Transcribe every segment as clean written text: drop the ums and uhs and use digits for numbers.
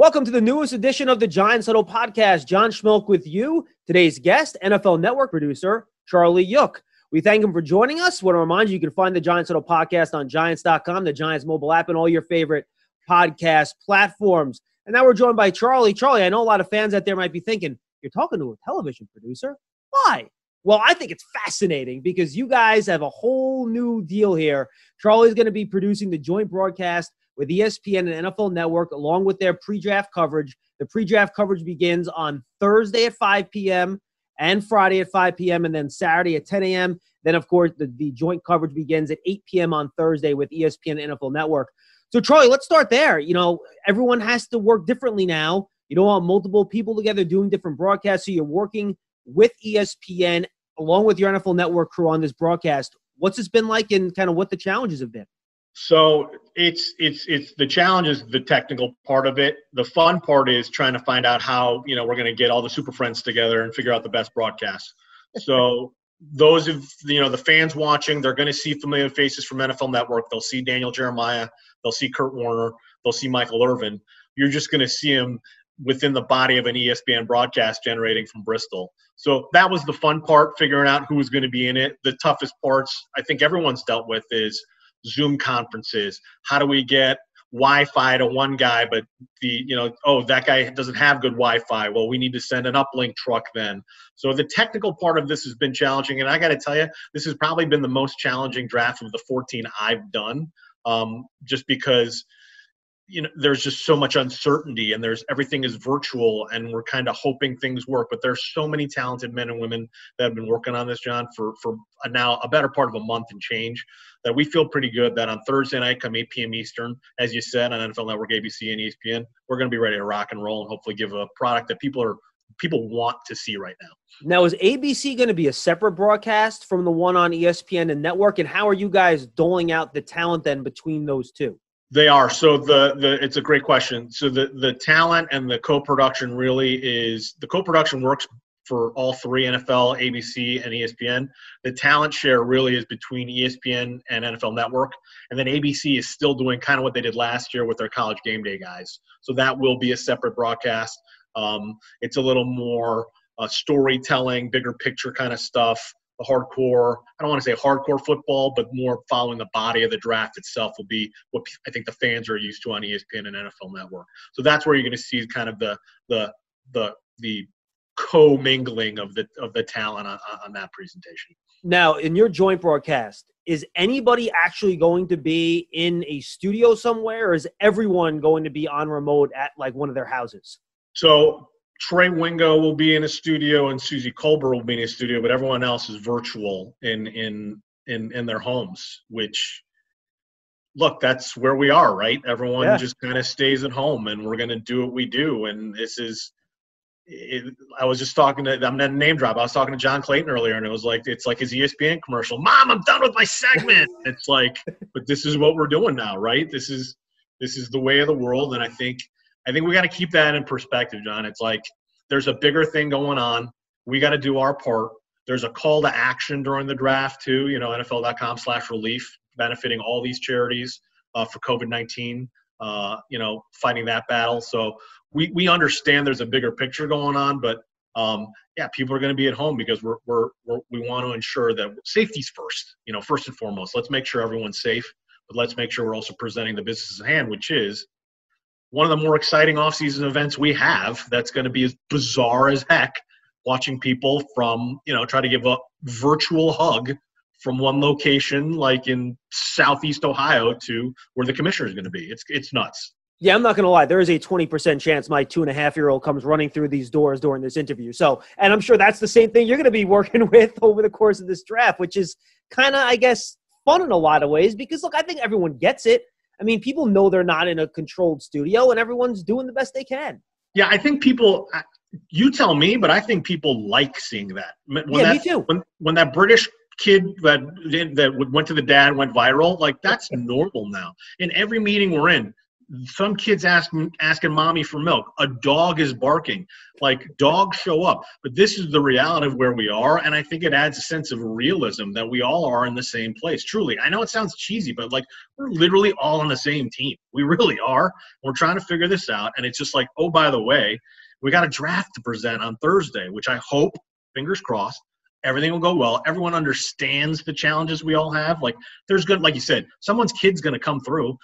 Welcome to the newest edition of the Giants Huddle Podcast. John Schmilk with you. Today's guest, NFL Network producer, Charlie Yook. We thank him for joining us. I want to remind you, you can find the Giants Huddle Podcast on Giants.com, the Giants mobile app, and all your favorite podcast platforms. And now we're joined by Charlie. Charlie, I know a lot of fans out there might be thinking, you're talking to a television producer? Why? Well, I think it's fascinating because you guys have a whole new deal here. Charlie's going to be producing the joint broadcast with ESPN and NFL Network along with their pre-draft coverage. The pre-draft coverage begins on Thursday at 5 p.m. and Friday at 5 p.m. and then Saturday at 10 a.m. Then, of course, the joint coverage begins at 8 p.m. on Thursday with ESPN and NFL Network. So, Charlie, let's start there. You know, everyone has to work differently now. You don't want multiple people together doing different broadcasts, so you're working with ESPN along with your NFL Network crew on this broadcast. What's this been like and kind of what the challenges have been? So it's the challenge is the technical part of it. The fun part is trying to find out how, you know, we're going to get all the super friends together and figure out the best broadcast. So those of, you know, the fans watching, they're going to see familiar faces from NFL Network. They'll see Daniel Jeremiah. They'll see Kurt Warner. They'll see Michael Irvin. You're just going to see him within the body of an ESPN broadcast generating from Bristol. So that was the fun part, figuring out who was going to be in it. The toughest parts I think everyone's dealt with is Zoom conferences. How do we get Wi-Fi to one guy, but the, you know, oh, that guy doesn't have good Wi-Fi. Well, we need to send an uplink truck then. So the technical part of this has been challenging. And I got to tell you, this has probably been the most challenging draft of the 14 I've done, just because, you know, there's just so much uncertainty and there's everything is virtual and we're kind of hoping things work, but there's so many talented men and women that have been working on this, John, for now a better part of a month and change, that we feel pretty good that on Thursday night come 8 p.m. Eastern, as you said, on NFL Network, ABC, and ESPN, we're going to be ready to rock and roll and hopefully give a product that people want to see right now. Now, is ABC going to be a separate broadcast from the one on ESPN and Network? And how are you guys doling out the talent then between those two? They are. So it's a great question. So the talent and the co-production really is – the co-production works for all three, NFL, ABC, and ESPN. The talent share really is between ESPN and NFL Network. And then ABC is still doing kind of what they did last year with their College Game Day guys. So that will be a separate broadcast. It's a little more storytelling, bigger picture kind of stuff. The hardcore, I don't want to say hardcore football, but more following the body of the draft itself will be what I think the fans are used to on ESPN and NFL Network. So that's where you're going to see kind of the co-mingling of the talent on that presentation. Now, in your joint broadcast, is anybody actually going to be in a studio somewhere, or is everyone going to be on remote at like one of their houses? So Trey Wingo will be in a studio and Susie Kolber will be in a studio, but everyone else is virtual in their homes, which, look, that's where we are, right? Everyone just kind of stays at home and we're going to do what we do. And this is I was just talking to – I'm going to name drop. I was talking to John Clayton earlier, and it was like – it's like his ESPN commercial. Mom, I'm done with my segment. It's like, but this is what we're doing now, right? This is the way of the world, and I think we got to keep that in perspective, John. It's like there's a bigger thing going on. We got to do our part. There's a call to action during the draft too, you know, NFL.com/relief, benefiting all these charities for COVID-19, you know, fighting that battle. So we understand there's a bigger picture going on, but people are going to be at home because we want to ensure that safety's first, you know, first and foremost. Let's make sure everyone's safe, but let's make sure we're also presenting the business at hand, which is one of the more exciting off-season events we have. That's going to be as bizarre as heck, watching people from, you know, try to give a virtual hug from one location like in Southeast Ohio to where the commissioner is going to be. It's nuts. Yeah, I'm not going to lie. There is a 20% chance my 2.5-year-old comes running through these doors during this interview. So, and I'm sure that's the same thing you're going to be working with over the course of this draft, which is kind of, I guess, fun in a lot of ways because, look, I think everyone gets it. I mean, people know they're not in a controlled studio and everyone's doing the best they can. Yeah, I think people – you tell me, but I think people like seeing that. Me too. When that British kid that went to the dad went viral, like that's normal now. In every meeting we're in, some kids asking mommy for milk. A dog is barking. Like, dogs show up. But this is the reality of where we are, and I think it adds a sense of realism that we all are in the same place, truly. I know it sounds cheesy, but, like, we're literally all on the same team. We really are. We're trying to figure this out, and it's just like, oh, by the way, we got a draft to present on Thursday, which I hope, fingers crossed, everything will go well. Everyone understands the challenges we all have. Like, there's good, like you said, someone's kid's going to come through.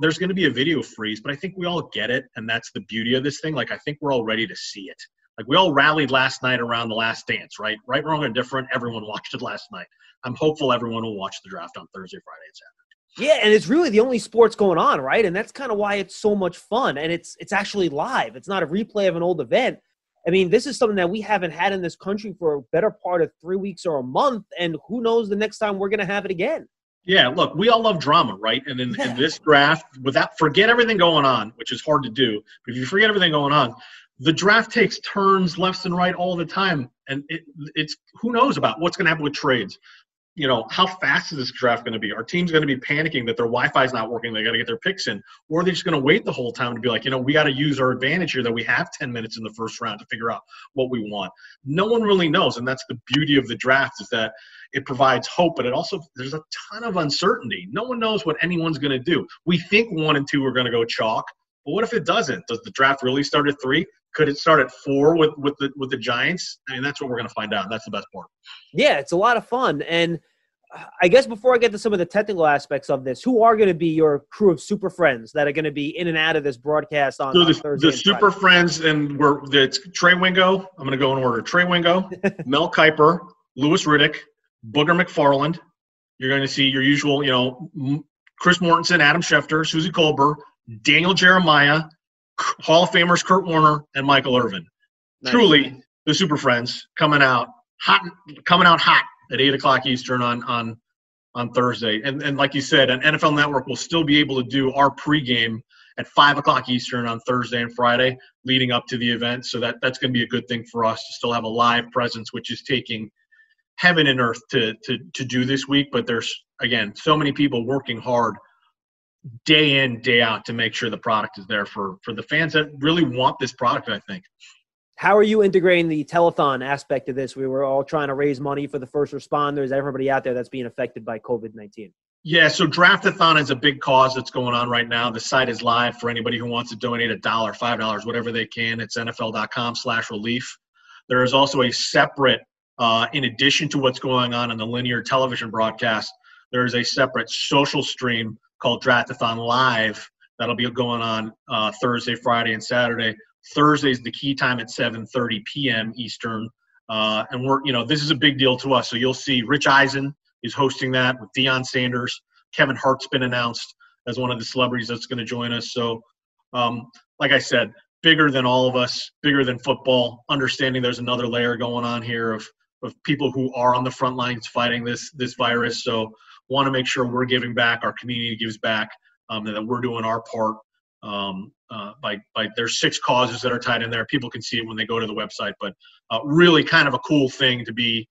There's going to be a video freeze, but I think we all get it, and that's the beauty of this thing. Like, I think we're all ready to see it. Like, we all rallied last night around The Last Dance, right? Right, wrong, or different. Everyone watched it last night. I'm hopeful everyone will watch the draft on Thursday, Friday, and Saturday. Yeah, and it's really the only sports going on, right? And that's kind of why it's so much fun, and it's actually live. It's not a replay of an old event. I mean, this is something that we haven't had in this country for a better part of 3 weeks or a month, and who knows the next time we're going to have it again. Yeah, look, we all love drama, right? And in this draft, without forget everything going on, which is hard to do, but if you forget everything going on, the draft takes turns left and right all the time, and it's who knows about what's going to happen with trades. You know, how fast is this draft going to be? Our team's going to be panicking that their Wi-Fi is not working. They got to get their picks in, or they're just going to wait the whole time to be like, you know, we got to use our advantage here that we have 10 minutes in the first round to figure out what we want. No one really knows, and that's the beauty of the draft, is that it provides hope, but it also, there's a ton of uncertainty. No one knows what anyone's going to do. We think 1 and 2 are going to go chalk, but what if it doesn't? Does the draft really start at 3? Could it start at 4 with the Giants? I mean, that's what we're going to find out. That's the best part. Yeah, it's a lot of fun. And I guess before I get to some of the technical aspects of this, who are going to be your crew of super friends that are going to be in and out of this broadcast on Thursday? The super friends, and it's Trey Wingo. I'm going to go in order. Trey Wingo, Mel Kiper, Louis Riddick, Booger McFarland. You're going to see your usual, you know, Chris Mortensen, Adam Schefter, Susie Kolber, Daniel Jeremiah, Hall of Famers Kurt Warner, and Michael Irvin. Nice. Truly, the super friends coming out hot at 8 o'clock Eastern on Thursday. And like you said, an NFL Network will still be able to do our pregame at 5 o'clock Eastern on Thursday and Friday, leading up to the event. So that's going to be a good thing for us to still have a live presence, which is taking heaven and earth to do this week. But there's, again, so many people working hard day in, day out to make sure the product is there for the fans that really want this product, I think. How are you integrating the telethon aspect of this? We were all trying to raise money for the first responders, everybody out there that's being affected by COVID-19. Yeah, so Draftathon is a big cause that's going on right now. The site is live for anybody who wants to donate $1, $5, whatever they can. It's NFL.com/relief. There is also a separate, in addition to what's going on in the linear television broadcast, there is a separate social stream called Draftathon Live that'll be going on Thursday, Friday, and Saturday. Thursday's the key time at 7:30 p.m. Eastern, and we're, you know, this is a big deal to us. So you'll see Rich Eisen is hosting that with Deion Sanders. Kevin Hart's been announced as one of the celebrities that's going to join us. So, like I said, bigger than all of us, bigger than football. Understanding there's another layer going on here of people who are on the front lines fighting this virus. So, want to make sure we're giving back, our community gives back, and that we're doing our part. There's 6 causes that are tied in there. People can see it when they go to the website, but really kind of a cool thing to be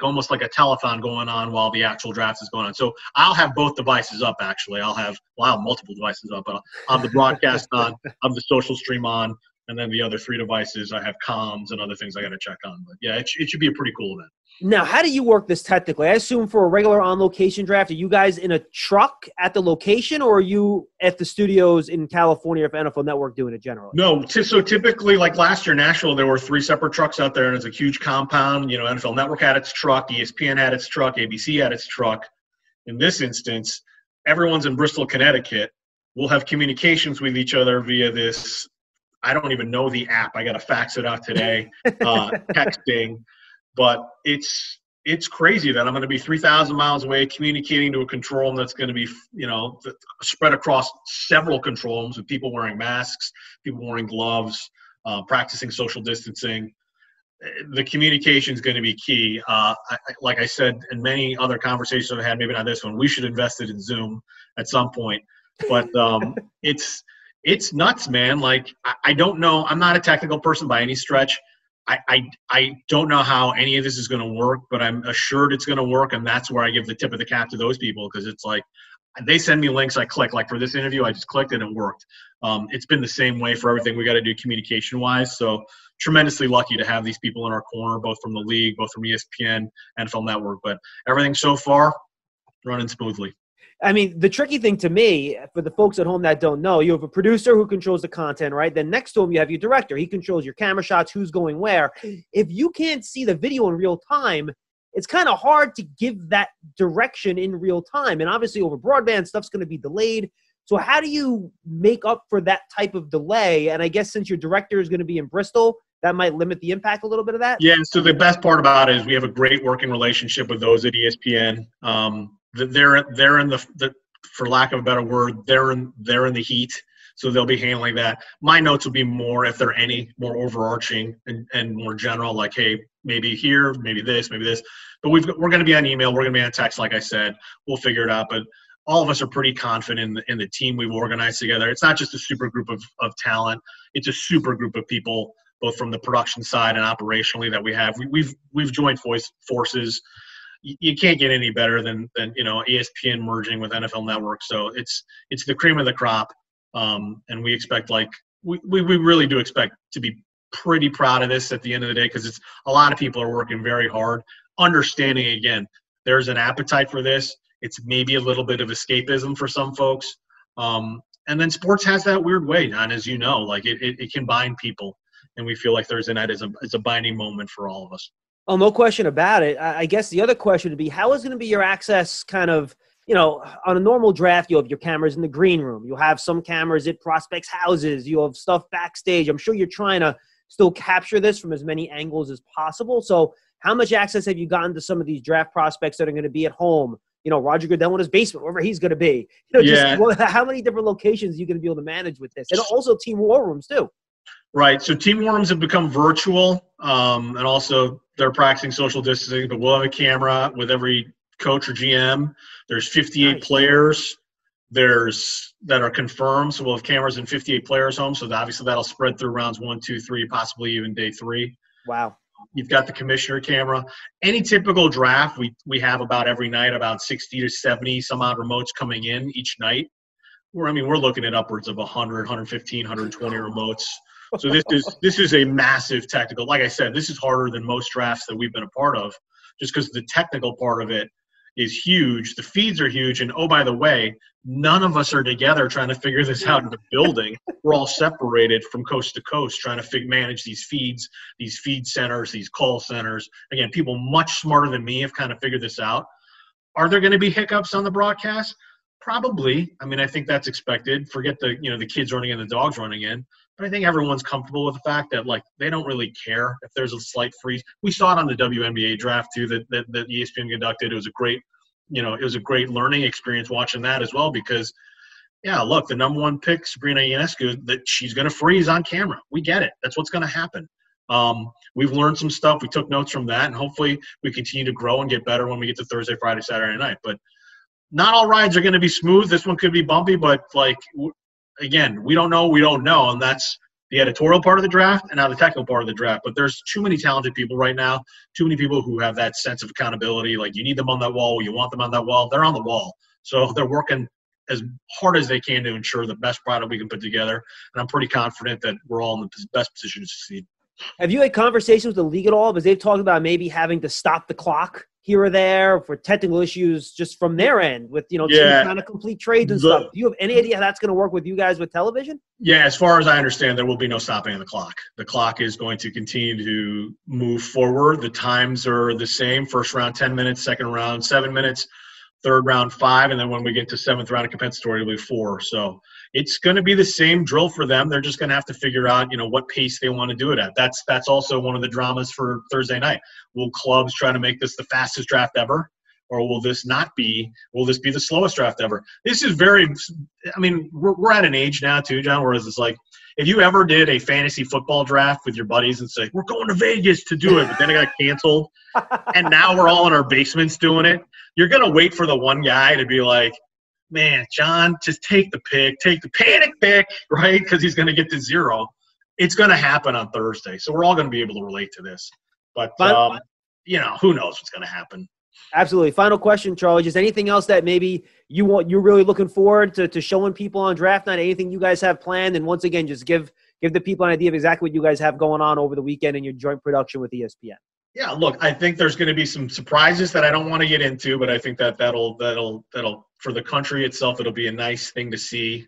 almost like a telethon going on while the actual draft is going on. So I'll have both devices up, actually. I'll have multiple devices up, but I'll have the broadcast on, I'll have the social stream on, and then the other 3 devices, I have comms and other things I got to check on. But, yeah, it should be a pretty cool event. Now, how do you work this technically? I assume for a regular on-location draft, are you guys in a truck at the location, or are you at the studios in California if NFL Network doing it generally? No, so typically, like last year, Nashville, there were 3 separate trucks out there, and it's a huge compound. You know, NFL Network had its truck, ESPN had its truck, ABC had its truck. In this instance, everyone's in Bristol, Connecticut. We'll have communications with each other via this – I don't even know the app. I got to fax it out today, texting. But it's crazy that I'm going to be 3,000 miles away communicating to a control room that's going to be, you know, spread across several control rooms with people wearing masks, people wearing gloves, practicing social distancing. The communication is going to be key. Like I said, in many other conversations I've had, maybe not this one, we should invest it in Zoom at some point. But It's nuts, man. Like, I don't know. I'm not a technical person by any stretch. I don't know how any of this is going to work, but I'm assured it's going to work, and that's where I give the tip of the cap to those people, because it's like they send me links, I click. Like for this interview, I just clicked and it worked. It's been the same way for everything we got to do communication-wise. So tremendously lucky to have these people in our corner, both from the league, both from ESPN, NFL Network. But everything so far running smoothly. I mean, the tricky thing to me, for the folks at home that don't know, you have a producer who controls the content, right? Then next to him, you have your director. He controls your camera shots, who's going where. If you can't see the video in real time, it's kind of hard to give that direction in real time. And obviously over broadband, stuff's going to be delayed. So how do you make up for that type of delay? And I guess since your director is going to be in Bristol, that might limit the impact a little bit of that. Yeah, so the best part about it is we have a great working relationship with those at ESPN. They're in the for lack of a better word, they're in the heat. So they'll be handling that. My notes will be more, if there are any, more overarching and more general, like, hey, maybe here, maybe this, maybe this. But we're going to be on email. We're going to be on text, like I said. We'll figure it out. But all of us are pretty confident in the team we've organized together. It's not just a super group of talent. It's a super group of people, both from the production side and operationally, that we have. We've joined forces. You can't get any better than ESPN merging with NFL Network. So it's the cream of the crop. And we expect, like, we really do expect to be pretty proud of this at the end of the day, because it's a lot of people are working very hard, understanding, again, there's an appetite for this. It's maybe a little bit of escapism for some folks. And then sports has that weird way, Don, as you know, like it can bind people. And we feel like Thursday night is a binding moment for all of us. Oh, no question about it. I guess the other question would be, how is going to be your access kind of, on a normal draft, you'll have your cameras in the green room. You'll have some cameras at prospects' houses. You'll have stuff backstage. I'm sure you're trying to still capture this from as many angles as possible. So how much access have you gotten to some of these draft prospects that are going to be at home? Roger Goodell in his basement, wherever he's going to be. How many different locations are you going to be able to manage with this? And also team war rooms too. Right. So team war rooms have become virtual, and also they're practicing social distancing, but we'll have a camera with every coach or GM. There's 58 nice. Players that are confirmed, so we'll have cameras in 58 players' home. So obviously that'll spread through rounds 1, 2, 3, possibly even day 3. Wow. You've got the commissioner camera. Any typical draft, we have about every night about 60 to 70 some odd remotes coming in each night. We're looking at upwards of 100, 115, 120 remotes. So this is a massive technical. Like I said, this is harder than most drafts that we've been a part of, just because the technical part of it is huge. The feeds are huge. And oh, by the way, none of us are together trying to figure this out in the building. We're all separated from coast to coast trying to manage these feed centers, these call centers. Again, people much smarter than me have kind of figured this out. Are there going to be hiccups on the broadcast? Probably. I think that's expected. Forget the kids running in, the dogs running in. But I think everyone's comfortable with the fact that, like, they don't really care if there's a slight freeze. We saw it on the WNBA draft too that ESPN conducted. It was a great, learning experience watching that as well, because, yeah, look, the number one pick, Sabrina Ionescu, that she's going to freeze on camera. We get it. That's what's going to happen. We've learned some stuff. We took notes from that, and hopefully we continue to grow and get better when we get to Thursday, Friday, Saturday night. But not all rides are going to be smooth. This one could be bumpy, but, like, again, we don't know, and that's the editorial part of the draft and now the technical part of the draft. But there's too many talented people right now, too many people who have that sense of accountability. Like, you need them on that wall, you want them on that wall, they're on the wall. So they're working as hard as they can to ensure the best product we can put together, and I'm pretty confident that we're all in the best position to succeed. Have you had conversations with the league at all? Because they've talked about maybe having to stop the clock here or there for technical issues just from their end with, trying to complete trades and stuff. Do you have any idea how that's going to work with you guys with television? Yeah, as far as I understand, there will be no stopping of the clock. The clock is going to continue to move forward. The times are the same. First round, 10 minutes. Second round, 7 minutes. Third round, 5. And then when we get to 7th round of compensatory, it'll be 4. So it's going to be the same drill for them. They're just going to have to figure out, what pace they want to do it at. That's also one of the dramas for Thursday night. Will clubs try to make this the fastest draft ever, or will this be the slowest draft ever? This is very – we're at an age now too, John, where it's like, if you ever did a fantasy football draft with your buddies and say, we're going to Vegas to do it, but then it got canceled, and now we're all in our basements doing it, you're going to wait for the one guy to be like, man, John, just take the panic pick, right? Because he's going to get to 0. It's going to happen on Thursday. So we're all going to be able to relate to this. But, who knows what's going to happen. Absolutely. Final question, Charlie. Just anything else that maybe you want, you're really looking forward to showing people on draft night, anything you guys have planned? And once again, just give the people an idea of exactly what you guys have going on over the weekend in your joint production with ESPN. Yeah, look, I think there's going to be some surprises that I don't want to get into, but I think that that'll for the country itself, it'll be a nice thing to see.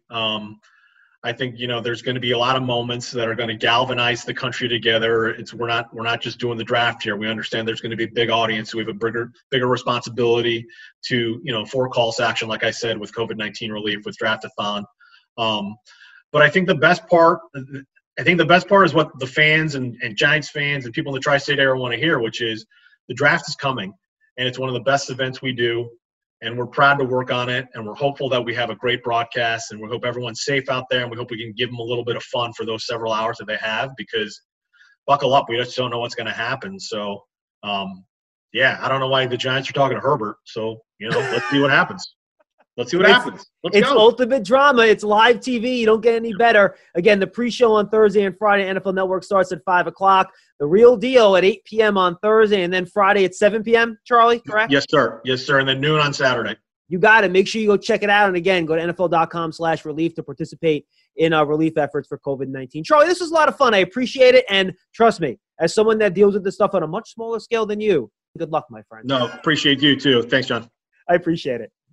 I think, you know, there's going to be a lot of moments that are going to galvanize the country together. We're not just doing the draft here. We understand there's going to be a big audience. So we have a bigger responsibility to, you know, for calls to action, like I said, with COVID-19 relief, with Draftathon. But I think the best part is what the fans and Giants fans and people in the tri-state area want to hear, which is the draft is coming, and it's one of the best events we do. And we're proud to work on it, and we're hopeful that we have a great broadcast, and we hope everyone's safe out there, and we hope we can give them a little bit of fun for those several hours that they have, because buckle up, we just don't know what's going to happen. So, yeah, I don't know why the Giants are talking to Herbert. So, you know, let's see what happens. Let's see what happens. It's ultimate drama. It's live TV. You don't get any better. Again, the pre-show on Thursday and Friday, NFL Network starts at 5 o'clock. The Real Deal at 8 p.m. on Thursday, and then Friday at 7 p.m., Charlie, correct? Yes, sir. Yes, sir, and then noon on Saturday. You got it. Make sure you go check it out. And, again, go to NFL.com/relief to participate in our relief efforts for COVID-19. Charlie, this was a lot of fun. I appreciate it, and trust me, as someone that deals with this stuff on a much smaller scale than you, good luck, my friend. No, appreciate you too. Thanks, John. I appreciate it.